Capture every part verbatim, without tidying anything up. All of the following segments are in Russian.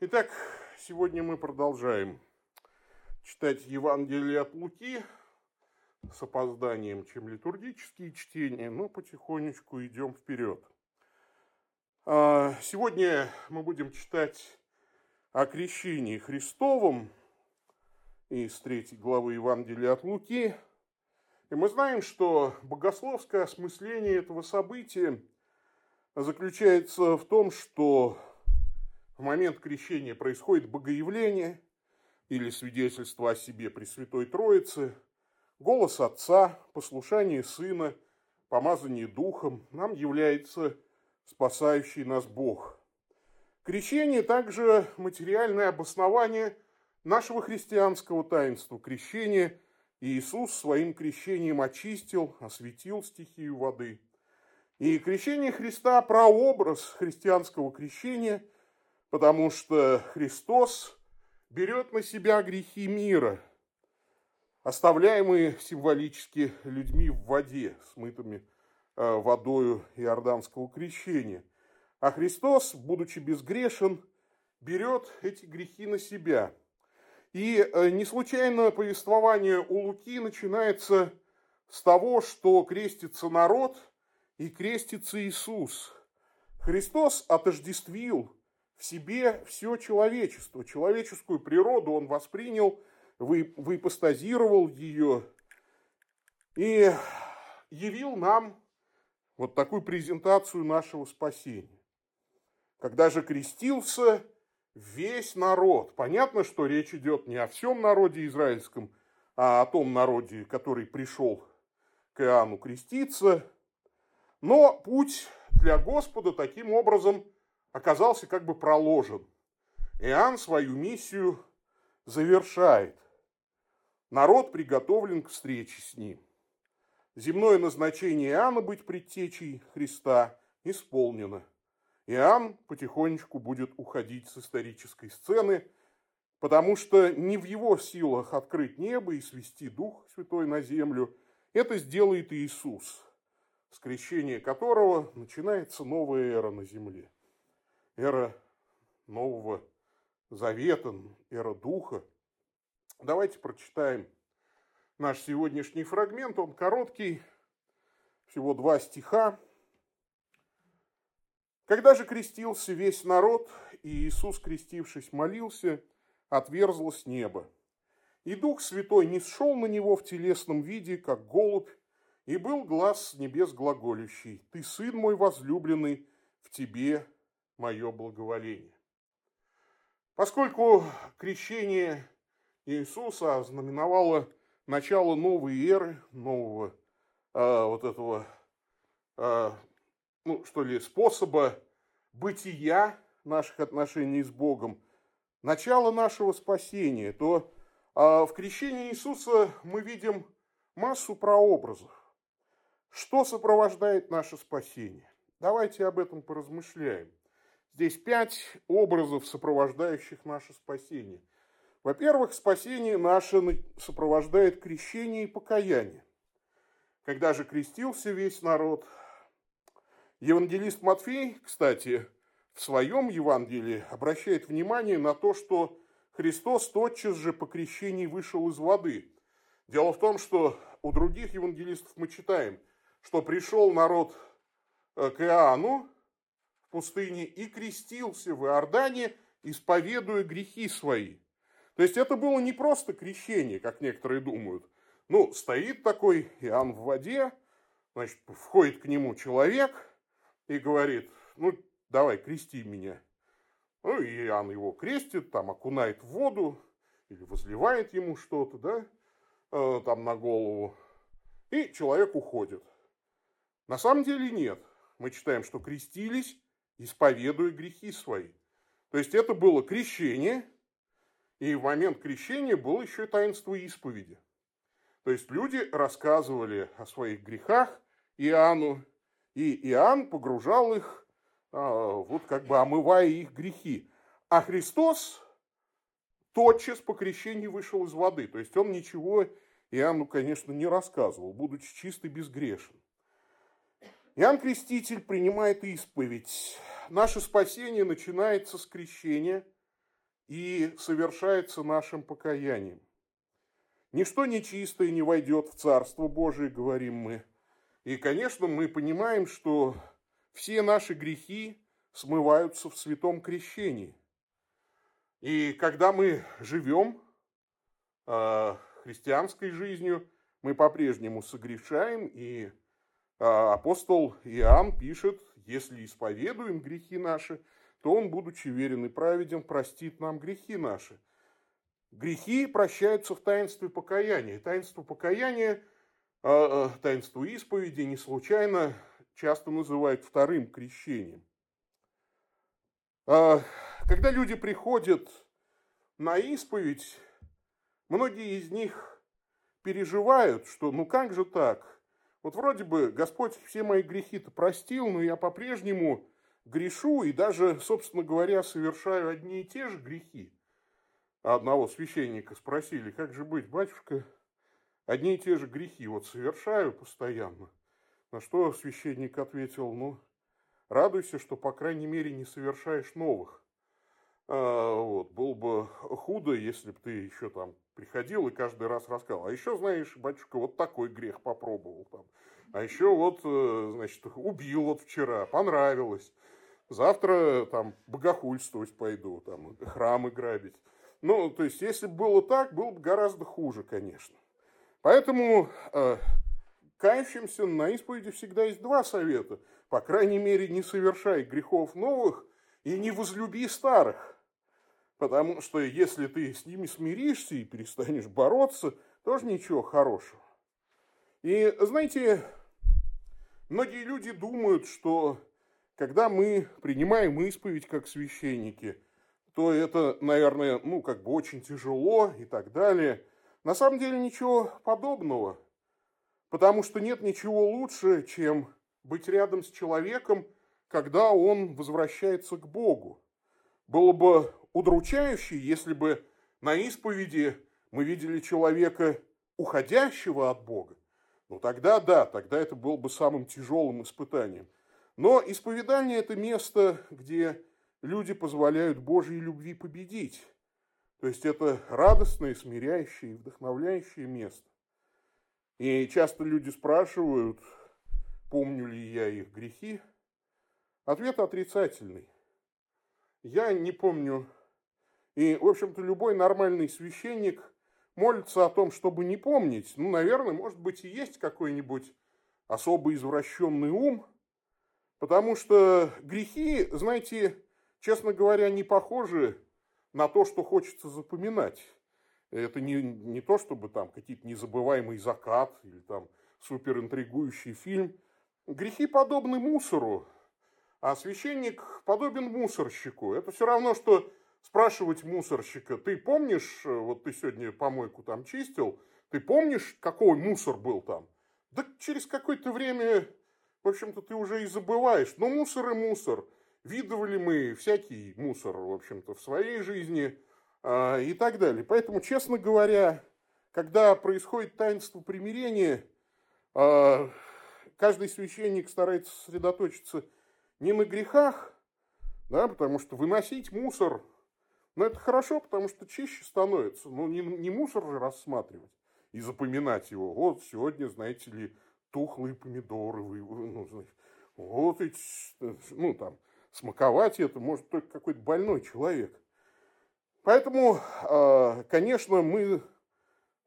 Итак, сегодня мы продолжаем читать Евангелие от Луки с опозданием, чем литургические чтения, но потихонечку идем вперед. Сегодня мы будем читать о крещении Христовом из третьей главы Евангелия от Луки. И мы знаем, что богословское осмысление этого события заключается в том, что в момент крещения происходит богоявление или свидетельство о себе Пресвятой Троице, голос Отца, послушание Сына, помазание Духом нам является спасающий нас Бог. Крещение также материальное обоснование нашего христианского таинства крещения. Иисус своим крещением очистил, осветил стихию воды. И крещение Христа – прообраз христианского крещения, потому что Христос берет на себя грехи мира, оставляемые символически людьми в воде, смытыми водою иорданского крещения. А Христос, будучи безгрешен, берет эти грехи на себя. И не случайно повествование у Луки начинается с того, что крестится народ и крестится Иисус. Христос отождествил в себе все человечество. Человеческую природу Он воспринял, выипостазировал ее и явил нам вот такую презентацию нашего спасения. Когда же крестился весь народ. Понятно, что речь идет не о всем народе израильском, а о том народе, который пришел к Иоанну креститься. Но путь для Господа таким образом оказался как бы проложен. Иоанн свою миссию завершает. Народ приготовлен к встрече с ним. Земное назначение Иоанна быть предтечей Христа исполнено. Иоанн потихонечку будет уходить с исторической сцены, потому что не в его силах открыть небо и свести Дух Святой на землю. Это сделает Иисус, с крещения которого начинается новая эра на земле. Эра Нового Завета, эра Духа. Давайте прочитаем наш сегодняшний фрагмент. Он короткий, всего два стиха. Когда же крестился весь народ, и Иисус, крестившись, молился, отверзлось небо. И Дух Святой нисшел на него в телесном виде, как голубь, и был глас с небес глаголющий: «Ты, Сын мой возлюбленный, в тебе мое благоволение». Поскольку крещение Иисуса ознаменовало начало новой эры, нового э, вот этого... Э, ну, что ли, способа бытия наших отношений с Богом, начало нашего спасения, то э, в крещении Иисуса мы видим массу прообразов. Что сопровождает наше спасение? Давайте об этом поразмышляем. Здесь пять образов, сопровождающих наше спасение. Во-первых, спасение наше сопровождает крещение и покаяние. Когда же крестился весь народ... Евангелист Матфей, кстати, в своем Евангелии обращает внимание на то, что Христос тотчас же по крещении вышел из воды. Дело в том, что у других евангелистов мы читаем, что пришел народ к Иоанну в пустыне и крестился в Иордане, исповедуя грехи свои. То есть это было не просто крещение, как некоторые думают. Ну, стоит такой Иоанн в воде, значит, входит к нему человек... И говорит: ну, давай, крести меня. Ну, и Иоанн его крестит, там окунает в воду, или возливает ему что-то, да, э, там на голову. И человек уходит. На самом деле нет. Мы читаем, что крестились, исповедуя грехи свои. То есть это было крещение, и в момент крещения было еще и таинство исповеди. То есть люди рассказывали о своих грехах Иоанну, и Иоанн погружал их, вот как бы омывая их грехи. А Христос тотчас по крещении вышел из воды. То есть он ничего Иоанну, конечно, не рассказывал, будучи чист и безгрешен. Иоанн Креститель принимает исповедь. Наше спасение начинается с крещения, и совершается нашим покаянием. Ничто нечистое не войдет в Царство Божие, говорим мы. И, конечно, мы понимаем, что все наши грехи смываются в святом крещении. И когда мы живем э, христианской жизнью, мы по-прежнему согрешаем. И э, апостол Иоанн пишет: если исповедуем грехи наши, то он, будучи верен и праведен, простит нам грехи наши. Грехи прощаются в таинстве покаяния. Таинство покаяния, э, таинство исповеди не случайно часто называют вторым крещением. Э, когда люди приходят на исповедь, многие из них переживают, что ну как же так? Вот вроде бы Господь все мои грехи-то простил, но я по-прежнему грешу и даже, собственно говоря, совершаю одни и те же грехи. Одного священника спросили: как же быть, батюшка, одни и те же грехи вот совершаю постоянно. На что священник ответил: ну, радуйся, что, по крайней мере, не совершаешь новых. А, вот, было бы худо, если бы ты еще там приходил и каждый раз рассказывал: а еще, знаешь, батюшка, вот такой грех попробовал там. А еще вот, значит, убил вот вчера, понравилось. Завтра там богохульствовать пойду, там храмы грабить. Ну, то есть, если бы было так, было бы гораздо хуже, конечно. Поэтому э, кающимся на исповеди всегда есть два совета. По крайней мере, не совершай грехов новых и не возлюби старых. Потому что, если ты с ними смиришься и перестанешь бороться, тоже ничего хорошего. И, знаете, многие люди думают, что когда мы принимаем исповедь как священники, то это, наверное, ну, как бы очень тяжело и так далее. На самом деле ничего подобного, потому что нет ничего лучше, чем быть рядом с человеком, когда он возвращается к Богу. Было бы удручающе, если бы на исповеди мы видели человека, уходящего от Бога. Ну, тогда да, тогда это было бы самым тяжелым испытанием. Но исповедание – это место, где люди позволяют Божьей любви победить. То есть, это радостное, смиряющее и вдохновляющее место. И часто люди спрашивают, помню ли я их грехи. Ответ отрицательный. Я не помню. И, в общем-то, любой нормальный священник молится о том, чтобы не помнить. Ну, наверное, может быть, и есть какой-нибудь особо извращенный ум. Потому что грехи, знаете, честно говоря, не похожи на то, что хочется запоминать. Это не, не то, чтобы там какие-то незабываемый закат или там суперинтригующий фильм. Грехи подобны мусору, а священник подобен мусорщику. Это все равно, что спрашивать мусорщика: ты помнишь, вот ты сегодня помойку там чистил, ты помнишь, какой мусор был там? Да через какое-то время, в общем-то, ты уже и забываешь. Но мусор и мусор. Видывали мы всякий мусор, в общем-то, в своей жизни э, и так далее. Поэтому, честно говоря, когда происходит таинство примирения, э, каждый священник старается сосредоточиться не на грехах, да, потому что выносить мусор, ну, это хорошо, потому что чище становится. Ну, не, не мусор же рассматривать и запоминать его. Вот сегодня, знаете ли, тухлые помидоры, ну, знаете, вот эти, ну, там, смаковать это может только какой-то больной человек. Поэтому, конечно, мы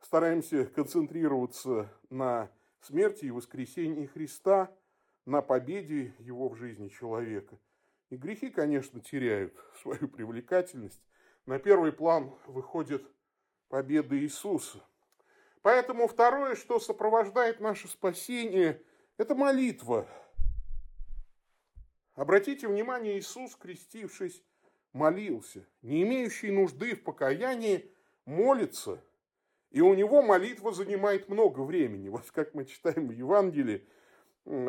стараемся концентрироваться на смерти и воскресении Христа, на победе Его в жизни человека. И грехи, конечно, теряют свою привлекательность. На первый план выходит победа Иисуса. Поэтому второе, что сопровождает наше спасение, это молитва. Обратите внимание, Иисус, крестившись, молился. Не имеющий нужды в покаянии молится. И у него молитва занимает много времени. Вот как мы читаем в Евангелии. Ну,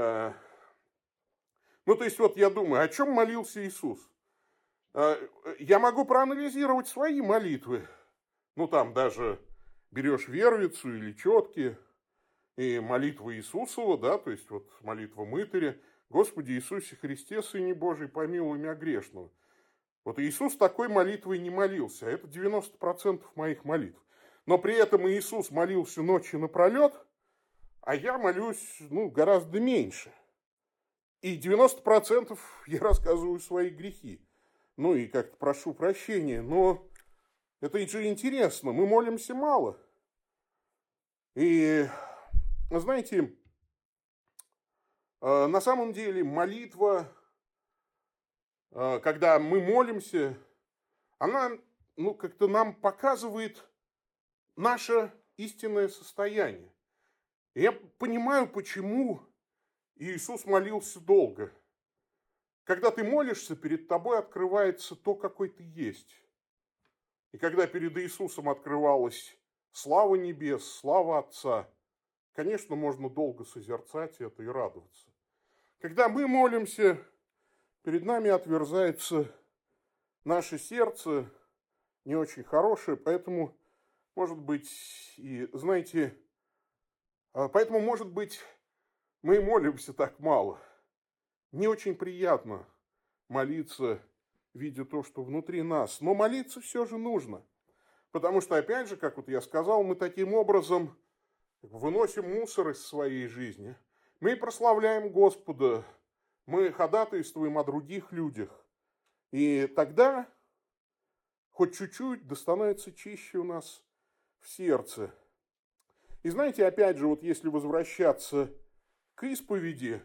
то есть, вот я думаю, о чем молился Иисус? Я могу проанализировать свои молитвы. Ну, там даже берешь вервицу или четки. И молитва Иисусова, да, то есть, вот молитва мытаря. Господи Иисусе Христе, Сыне Божий, помилуй меня грешного. Вот Иисус такой молитвой не молился, а это девяносто процентов моих молитв. Но при этом Иисус молился ночью напролет, а я молюсь ну, гораздо меньше. И девяносто процентов я рассказываю свои грехи. Ну и как-то прошу прощения, но это же интересно, мы молимся мало. И, знаете, на самом деле молитва, когда мы молимся, она ну, как-то нам показывает наше истинное состояние. И я понимаю, почему Иисус молился долго. Когда ты молишься, перед тобой открывается то, какой ты есть. И когда перед Иисусом открывалась слава небес, слава Отца, конечно, можно долго созерцать это и радоваться. Когда мы молимся, перед нами отверзается наше сердце, не очень хорошее, поэтому, может быть, и, знаете, поэтому, может быть, мы молимся так мало. Не очень приятно молиться, видя то, что внутри нас. Но молиться все же нужно. Потому что, опять же, как вот я сказал, мы таким образом выносим мусор из своей жизни. Мы прославляем Господа. Мы ходатайствуем о других людях. И тогда хоть чуть-чуть да становится чище у нас в сердце. И знаете, опять же, вот если возвращаться к исповеди,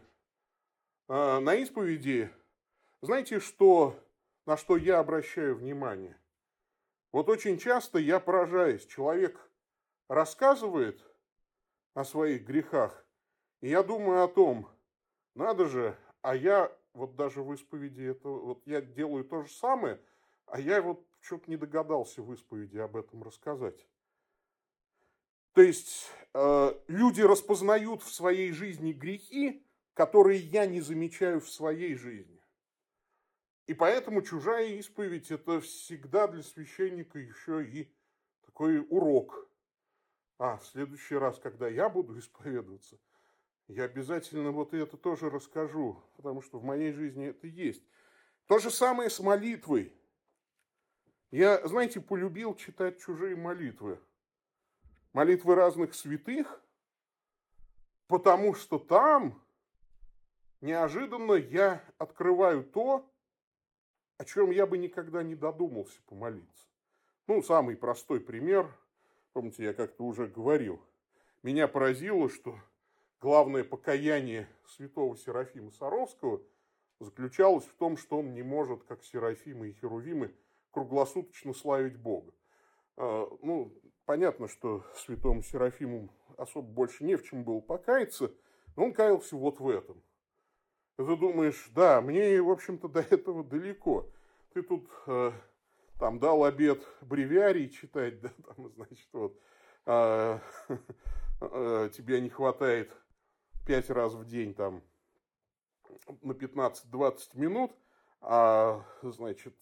на исповеди, знаете, что, на что я обращаю внимание? Вот очень часто я поражаюсь. Человек рассказывает о своих грехах, и я думаю о том, надо же, а я вот даже в исповеди, это, вот я делаю то же самое, а я вот что-то не догадался в исповеди об этом рассказать. То есть э, люди распознают в своей жизни грехи, которые я не замечаю в своей жизни. И поэтому чужая исповедь – это всегда для священника еще и такой урок. А в следующий раз, когда я буду исповедоваться, я обязательно вот это тоже расскажу, потому что в моей жизни это есть. То же самое с молитвой. Я, знаете, полюбил читать чужие молитвы. Молитвы разных святых, потому что там неожиданно я открываю то, о чем я бы никогда не додумался помолиться. Ну, самый простой пример. Помните, я как-то уже говорил. Меня поразило, что главное покаяние святого Серафима Саровского заключалось в том, что он не может, как Серафимы и Херувимы, круглосуточно славить Бога. Ну, понятно, что святому Серафиму особо больше не в чем было покаяться, но он каялся вот в этом. Ты думаешь, да, мне, в общем-то, до этого далеко. Ты тут э, там дал обет бревиарий читать, да, там, значит, вот, э, э, тебе не хватает пять раз в день там на пятнадцать-двадцать минут, а, значит,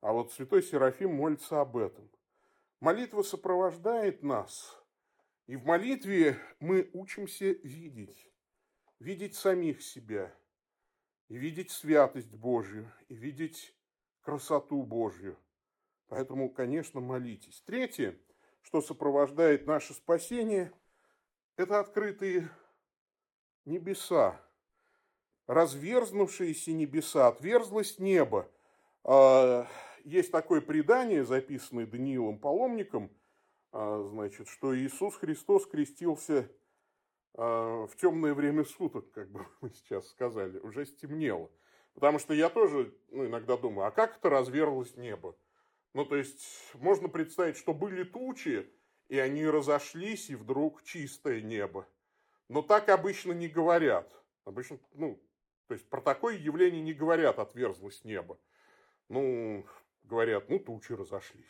а вот святой Серафим молится об этом. Молитва сопровождает нас, и в молитве мы учимся видеть. Видеть самих себя, и видеть святость Божью, и видеть красоту Божью. Поэтому, конечно, молитесь. Третье, что сопровождает наше спасение, это открытые небеса. Разверзнувшиеся небеса, отверзлось небо. Есть такое предание, записанное Даниилом Паломником, значит, что Иисус Христос крестился в темное время суток, как бы мы сейчас сказали, уже стемнело. Потому что я тоже ну, иногда думаю, а как это разверзлось небо? Ну, то есть, можно представить, что были тучи, и они разошлись, и вдруг чистое небо. Но так обычно не говорят. Обычно, ну, то есть, про такое явление не говорят, отверзлось небо. Ну, говорят, ну, тучи разошлись.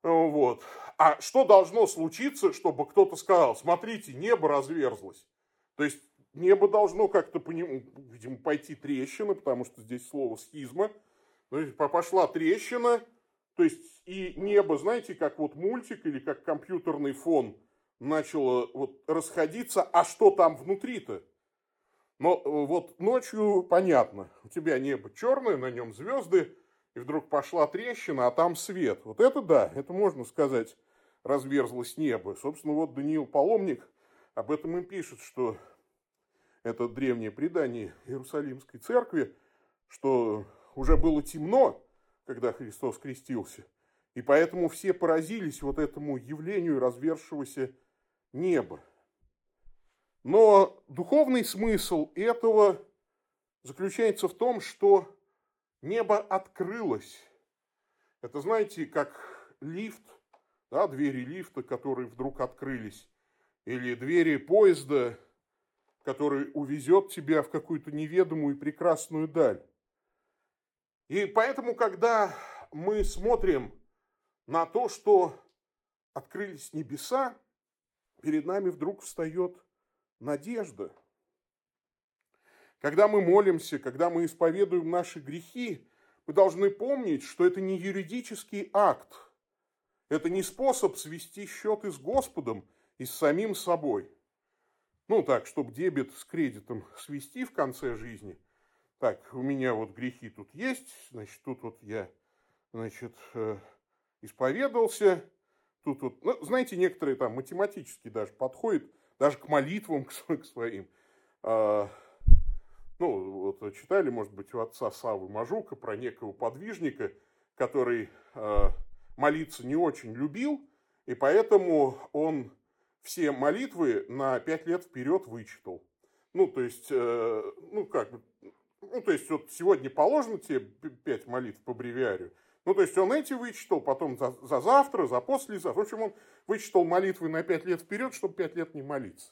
Вот. А что должно случиться, чтобы кто-то сказал, смотрите, небо разверзлось? То есть небо должно как-то по нему, видимо, пойти трещина, потому что здесь слово схизма. То есть пошла трещина, то есть и небо, знаете, как вот мультик или как компьютерный фон начало вот расходиться, а что там внутри-то? Но вот ночью понятно, у тебя небо черное, на нем звезды, и вдруг пошла трещина, а там свет. Вот это да, это можно сказать, разверзлось небо. Собственно, вот Даниил Паломник об этом и пишет, что это древнее предание Иерусалимской церкви, что уже было темно, когда Христос крестился, и поэтому все поразились вот этому явлению разверзшегося неба. Но духовный смысл этого заключается в том, что небо открылось. Это, знаете, как лифт, да, двери лифта, которые вдруг открылись, или двери поезда, который увезет тебя в какую-то неведомую и прекрасную даль. И поэтому, когда мы смотрим на то, что открылись небеса, перед нами вдруг встает надежда. Когда мы молимся, когда мы исповедуем наши грехи, мы должны помнить, что это не юридический акт. Это не способ свести счеты с Господом и с самим собой. Ну так, чтобы дебет с кредитом свести в конце жизни. Так, у меня вот грехи тут есть, значит, тут вот я, значит, исповедовался. Тут вот, ну, знаете, некоторые там математически даже подходят, даже к молитвам, к своим. Ну, вот читали, может быть, у отца Савы Мажука про некого подвижника, который э, молиться не очень любил, и поэтому он все молитвы на пять лет вперед вычитал. Ну, то есть, э, ну, как бы, ну, то есть, вот сегодня положено тебе пять молитв по бревиарию. Ну, то есть, он эти вычитал, потом за, за завтра, за послезавтра. В общем, он вычитал молитвы на пять лет вперед, чтобы пять лет не молиться.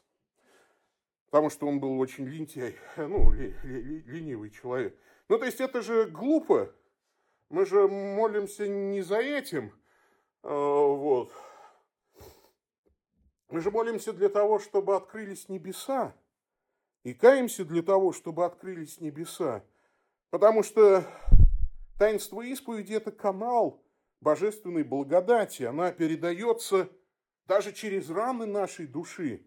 Потому что он был очень лентяй, ну, ли, ли, ленивый человек. Ну, то есть, это же глупо. Мы же молимся не за этим. Э, вот. Мы же молимся для того, чтобы открылись небеса. И каемся для того, чтобы открылись небеса. Потому что таинство исповеди – это канал божественной благодати. Она передается даже через раны нашей души.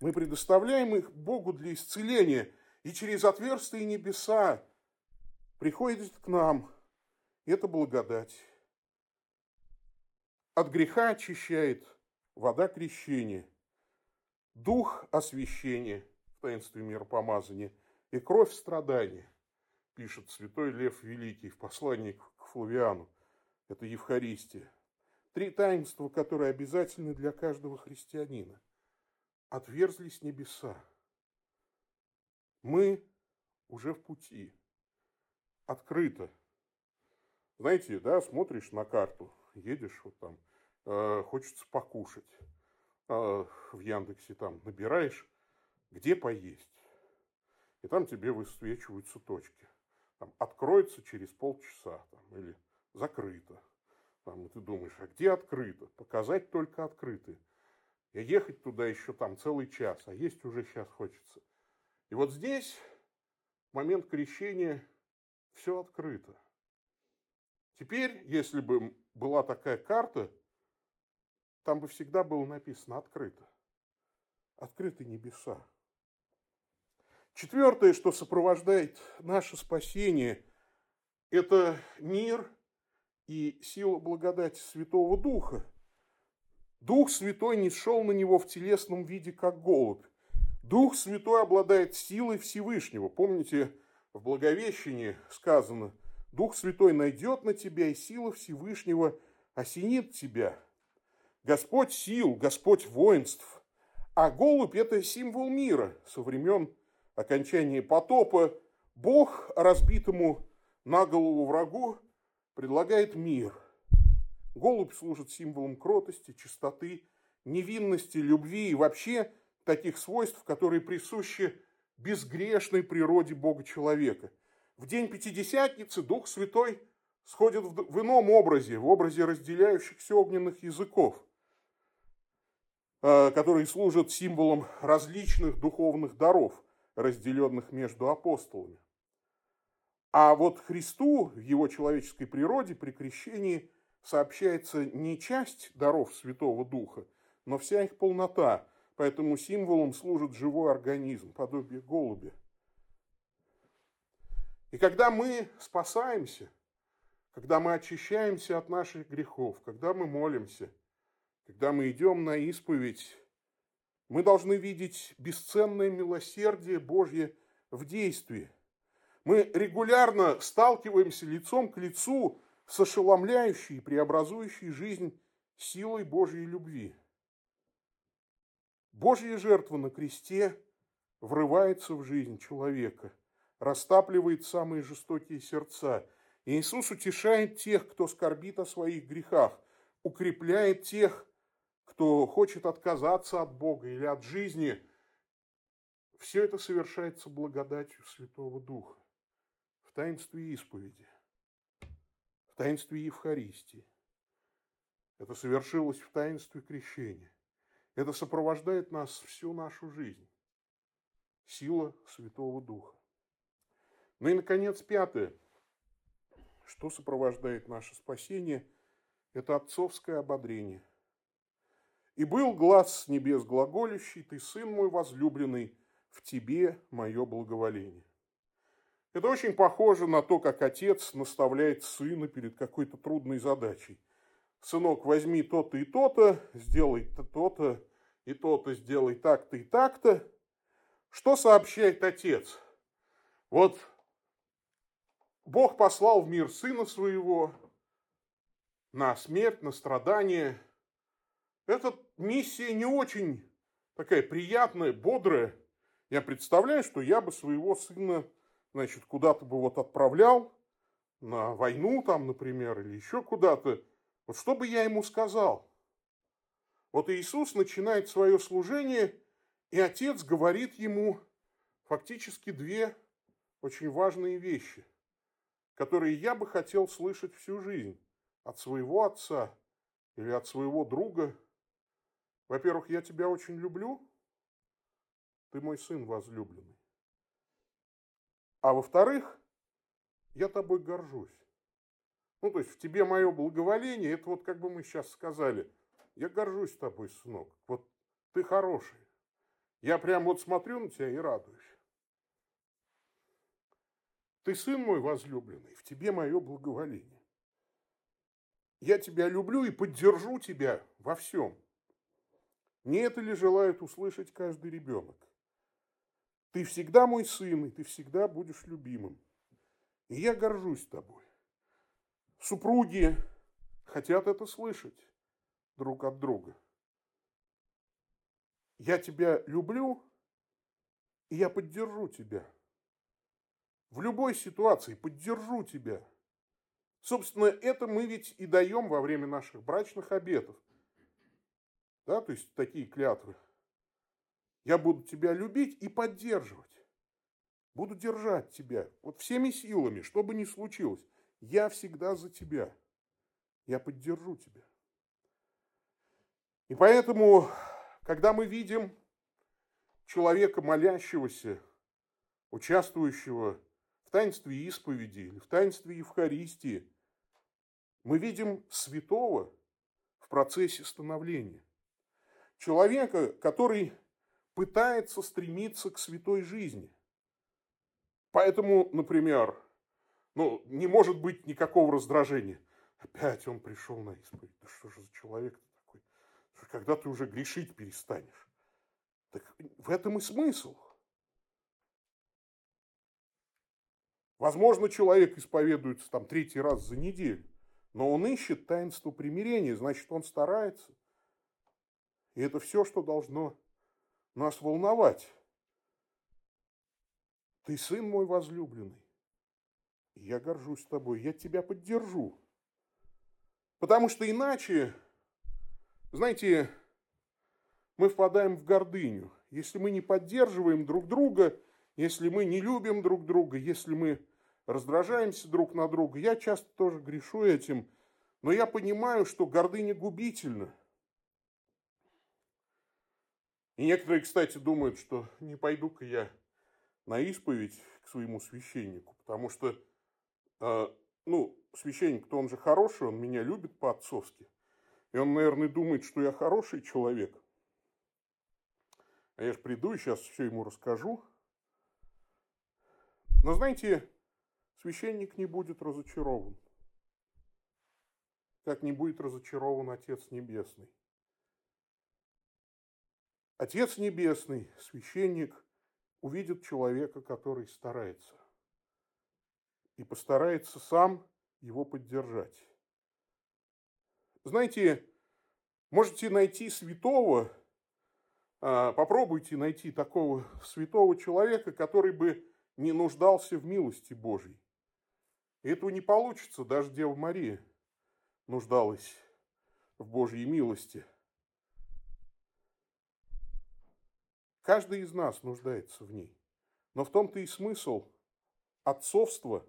Мы предоставляем их Богу для исцеления, и через отверстия небеса приходит к нам эта благодать. От греха очищает вода крещения, дух освящения в таинстве миропомазания и кровь страдания, пишет святой Лев Великий в послании к Флавиану. Это Евхаристия. Три таинства, которые обязательны для каждого христианина. Отверзлись небеса. Мы уже в пути. Открыто. Знаете, да, смотришь на карту, едешь вот там, э, хочется покушать. Э, в Яндексе там набираешь, где поесть. И там тебе высвечиваются точки. Там откроется через полчаса там, или закрыто. Там, и ты думаешь, а где открыто? Показать только открытые. И ехать туда еще там целый час, а есть уже сейчас хочется. И вот здесь, в момент крещения, все открыто. Теперь, если бы была такая карта, там бы всегда было написано «открыто». Открыты небеса. Четвертое, что сопровождает наше спасение, это мир и сила благодати Святого Духа. Дух Святой не шел на него в телесном виде, как голубь. Дух Святой обладает силой Всевышнего. Помните, в Благовещении сказано, Дух Святой найдет на тебя, и сила Всевышнего осенит тебя. Господь сил, Господь воинств. А голубь – это символ мира. Со времен окончания потопа Бог разбитому на голову врагу предлагает мир. Голубь служит символом кротости, чистоты, невинности, любви и вообще таких свойств, которые присущи безгрешной природе Бога-человека. В день Пятидесятницы Дух Святой сходит в ином образе, в образе разделяющихся огненных языков, которые служат символом различных духовных даров, разделенных между апостолами. А вот Христу в его человеческой природе при крещении сообщается не часть даров Святого Духа, но вся их полнота. Поэтому символом служит живой организм, подобие голубя. И когда мы спасаемся, когда мы очищаемся от наших грехов, когда мы молимся, когда мы идем на исповедь, мы должны видеть бесценное милосердие Божье в действии. Мы регулярно сталкиваемся лицом к лицу с ошеломляющей и преобразующей жизнь силой Божьей любви. Божья жертва на кресте врывается в жизнь человека, растапливает самые жестокие сердца. И Иисус утешает тех, кто скорбит о своих грехах, укрепляет тех, кто хочет отказаться от Бога или от жизни. Все это совершается благодатью Святого Духа в таинстве исповеди, в таинстве Евхаристии. Это совершилось в таинстве крещения. Это сопровождает нас всю нашу жизнь. Сила Святого Духа. Ну и, наконец, пятое, что сопровождает наше спасение, это отцовское ободрение. «И был глас с небес глаголющий, ты, сын мой возлюбленный, в тебе мое благоволение». Это очень похоже на то, как отец наставляет сына перед какой-то трудной задачей. «Сынок, возьми то-то и то-то, сделай то-то и то-то, сделай так-то и так-то». Что сообщает отец? Вот Бог послал в мир сына своего на смерть, на страдания. Эта миссия не очень такая приятная, бодрая. Я представляю, что я бы своего сына, значит, куда-то бы вот отправлял, на войну там, например, или еще куда-то. Вот что бы я ему сказал? Вот Иисус начинает свое служение, и отец говорит ему фактически две очень важные вещи, которые я бы хотел слышать всю жизнь от своего отца или от своего друга. Во-первых, я тебя очень люблю, ты мой сын возлюбленный. А во-вторых, я тобой горжусь. Ну, то есть, в тебе мое благоволение, это вот как бы мы сейчас сказали, я горжусь тобой, сынок, вот ты хороший. Я прям вот смотрю на тебя и радуюсь. Ты сын мой возлюбленный, в тебе мое благоволение. Я тебя люблю и поддержу тебя во всем. Не это ли желает услышать каждый ребенок? Ты всегда мой сын, и ты всегда будешь любимым. И я горжусь тобой. Супруги хотят это слышать друг от друга. Я тебя люблю, и я поддержу тебя. В любой ситуации поддержу тебя. Собственно, это мы ведь и даем во время наших брачных обетов. Да, то есть такие клятвы. Я буду тебя любить и поддерживать. Буду держать тебя вот всеми силами, что бы ни случилось. Я всегда за тебя. Я поддержу тебя. И поэтому, когда мы видим человека молящегося, участвующего в таинстве исповеди или в таинстве Евхаристии, мы видим святого в процессе становления. Человека, который пытается стремиться к святой жизни. Поэтому, например, ну, не может быть никакого раздражения. Опять он пришел на исповедь. Да что же за человек такой? Когда ты уже грешить перестанешь? Так в этом и смысл. Возможно, человек исповедуется там третий раз за неделю, но он ищет таинство примирения, значит, он старается. И это все, что должно нас волновать. Ты сын мой возлюбленный. Я горжусь тобой, я тебя поддержу. Потому что иначе, знаете, мы впадаем в гордыню. Если мы не поддерживаем друг друга, если мы не любим друг друга, если мы раздражаемся друг на друга, я часто тоже грешу этим, но я понимаю, что гордыня губительна. И некоторые, кстати, думают, что не пойду-ка я на исповедь к своему священнику, потому что ну, священник-то он же хороший, он меня любит по-отцовски. И он, наверное, думает, что я хороший человек. А я же приду и сейчас все ему расскажу. Но знаете, священник не будет разочарован, как не будет разочарован Отец Небесный. Отец Небесный, священник, увидит человека, который старается, и постарается сам его поддержать. Знаете, можете найти святого, попробуйте найти такого святого человека, который бы не нуждался в милости Божьей. И этого не получится, даже Дева Мария нуждалась в Божьей милости. Каждый из нас нуждается в ней. Но в том-то и смысл отцовства,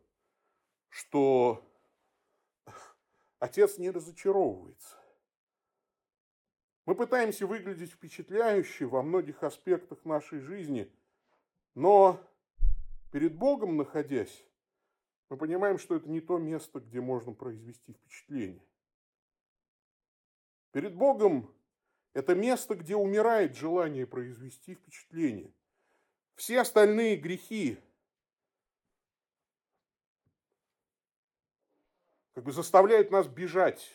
что отец не разочаровывается. Мы пытаемся выглядеть впечатляюще во многих аспектах нашей жизни, но перед Богом, находясь, мы понимаем, что это не то место, где можно произвести впечатление. Перед Богом это место, где умирает желание произвести впечатление. Все остальные грехи как бы заставляют нас бежать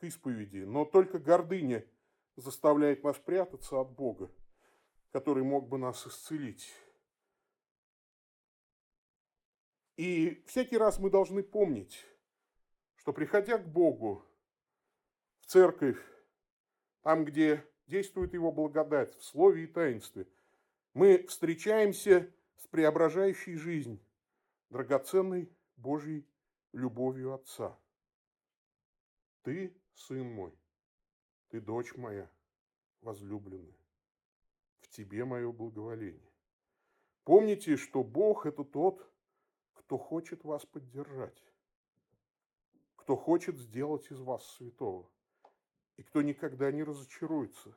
к исповеди, но только гордыня заставляет нас прятаться от Бога, который мог бы нас исцелить. И всякий раз мы должны помнить, что, приходя к Богу, в церковь, там, где действует Его благодать, в слове и таинстве, мы встречаемся с преображающей жизнь, драгоценной Божьей любовью Отца. Ты, сын мой, ты, дочь моя, возлюбленная, в тебе мое благоволение. Помните, что Бог – это тот, кто хочет вас поддержать, кто хочет сделать из вас святого, и кто никогда не разочаруется.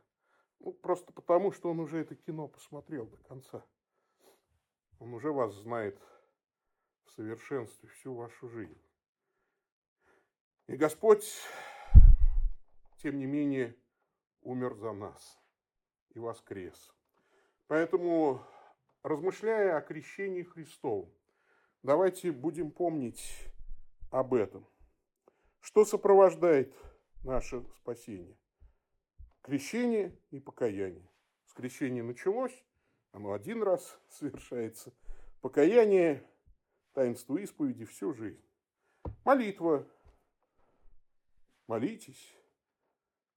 Ну, просто потому, что он уже это кино посмотрел до конца. Он уже вас знает в совершенстве всю вашу жизнь. И Господь, тем не менее, умер за нас и воскрес. Поэтому, размышляя о крещении Христовом, давайте будем помнить об этом. Что сопровождает наше спасение? Крещение и покаяние. С крещения началось, оно один раз совершается. Покаяние, таинство исповеди всю жизнь. Молитва. Молитесь.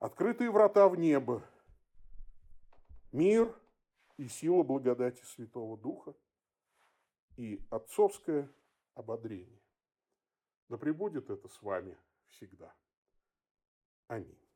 Открытые врата в небо. Мир и сила благодати Святого Духа. И отцовское ободрение. Да пребудет это с вами всегда. Аминь.